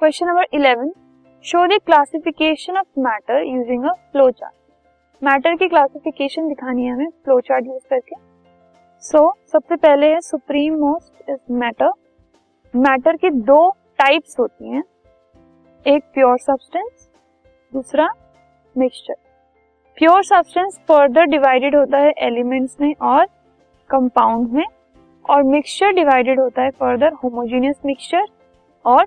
Question number 11, show the classification of matter using a flow chart. Matter की classification दिखानी है हमें flow chart use करके। सबसे पहले है supreme most is matter. Matter की दो टाइप्स होती हैं, एक प्योर सब्सटेंस, दूसरा mixture. Pure substance further divided होता है एलिमेंट्स में और कंपाउंड में, और मिक्सचर डिवाइडेड होता है फर्दर होमोजेनियस मिक्सचर और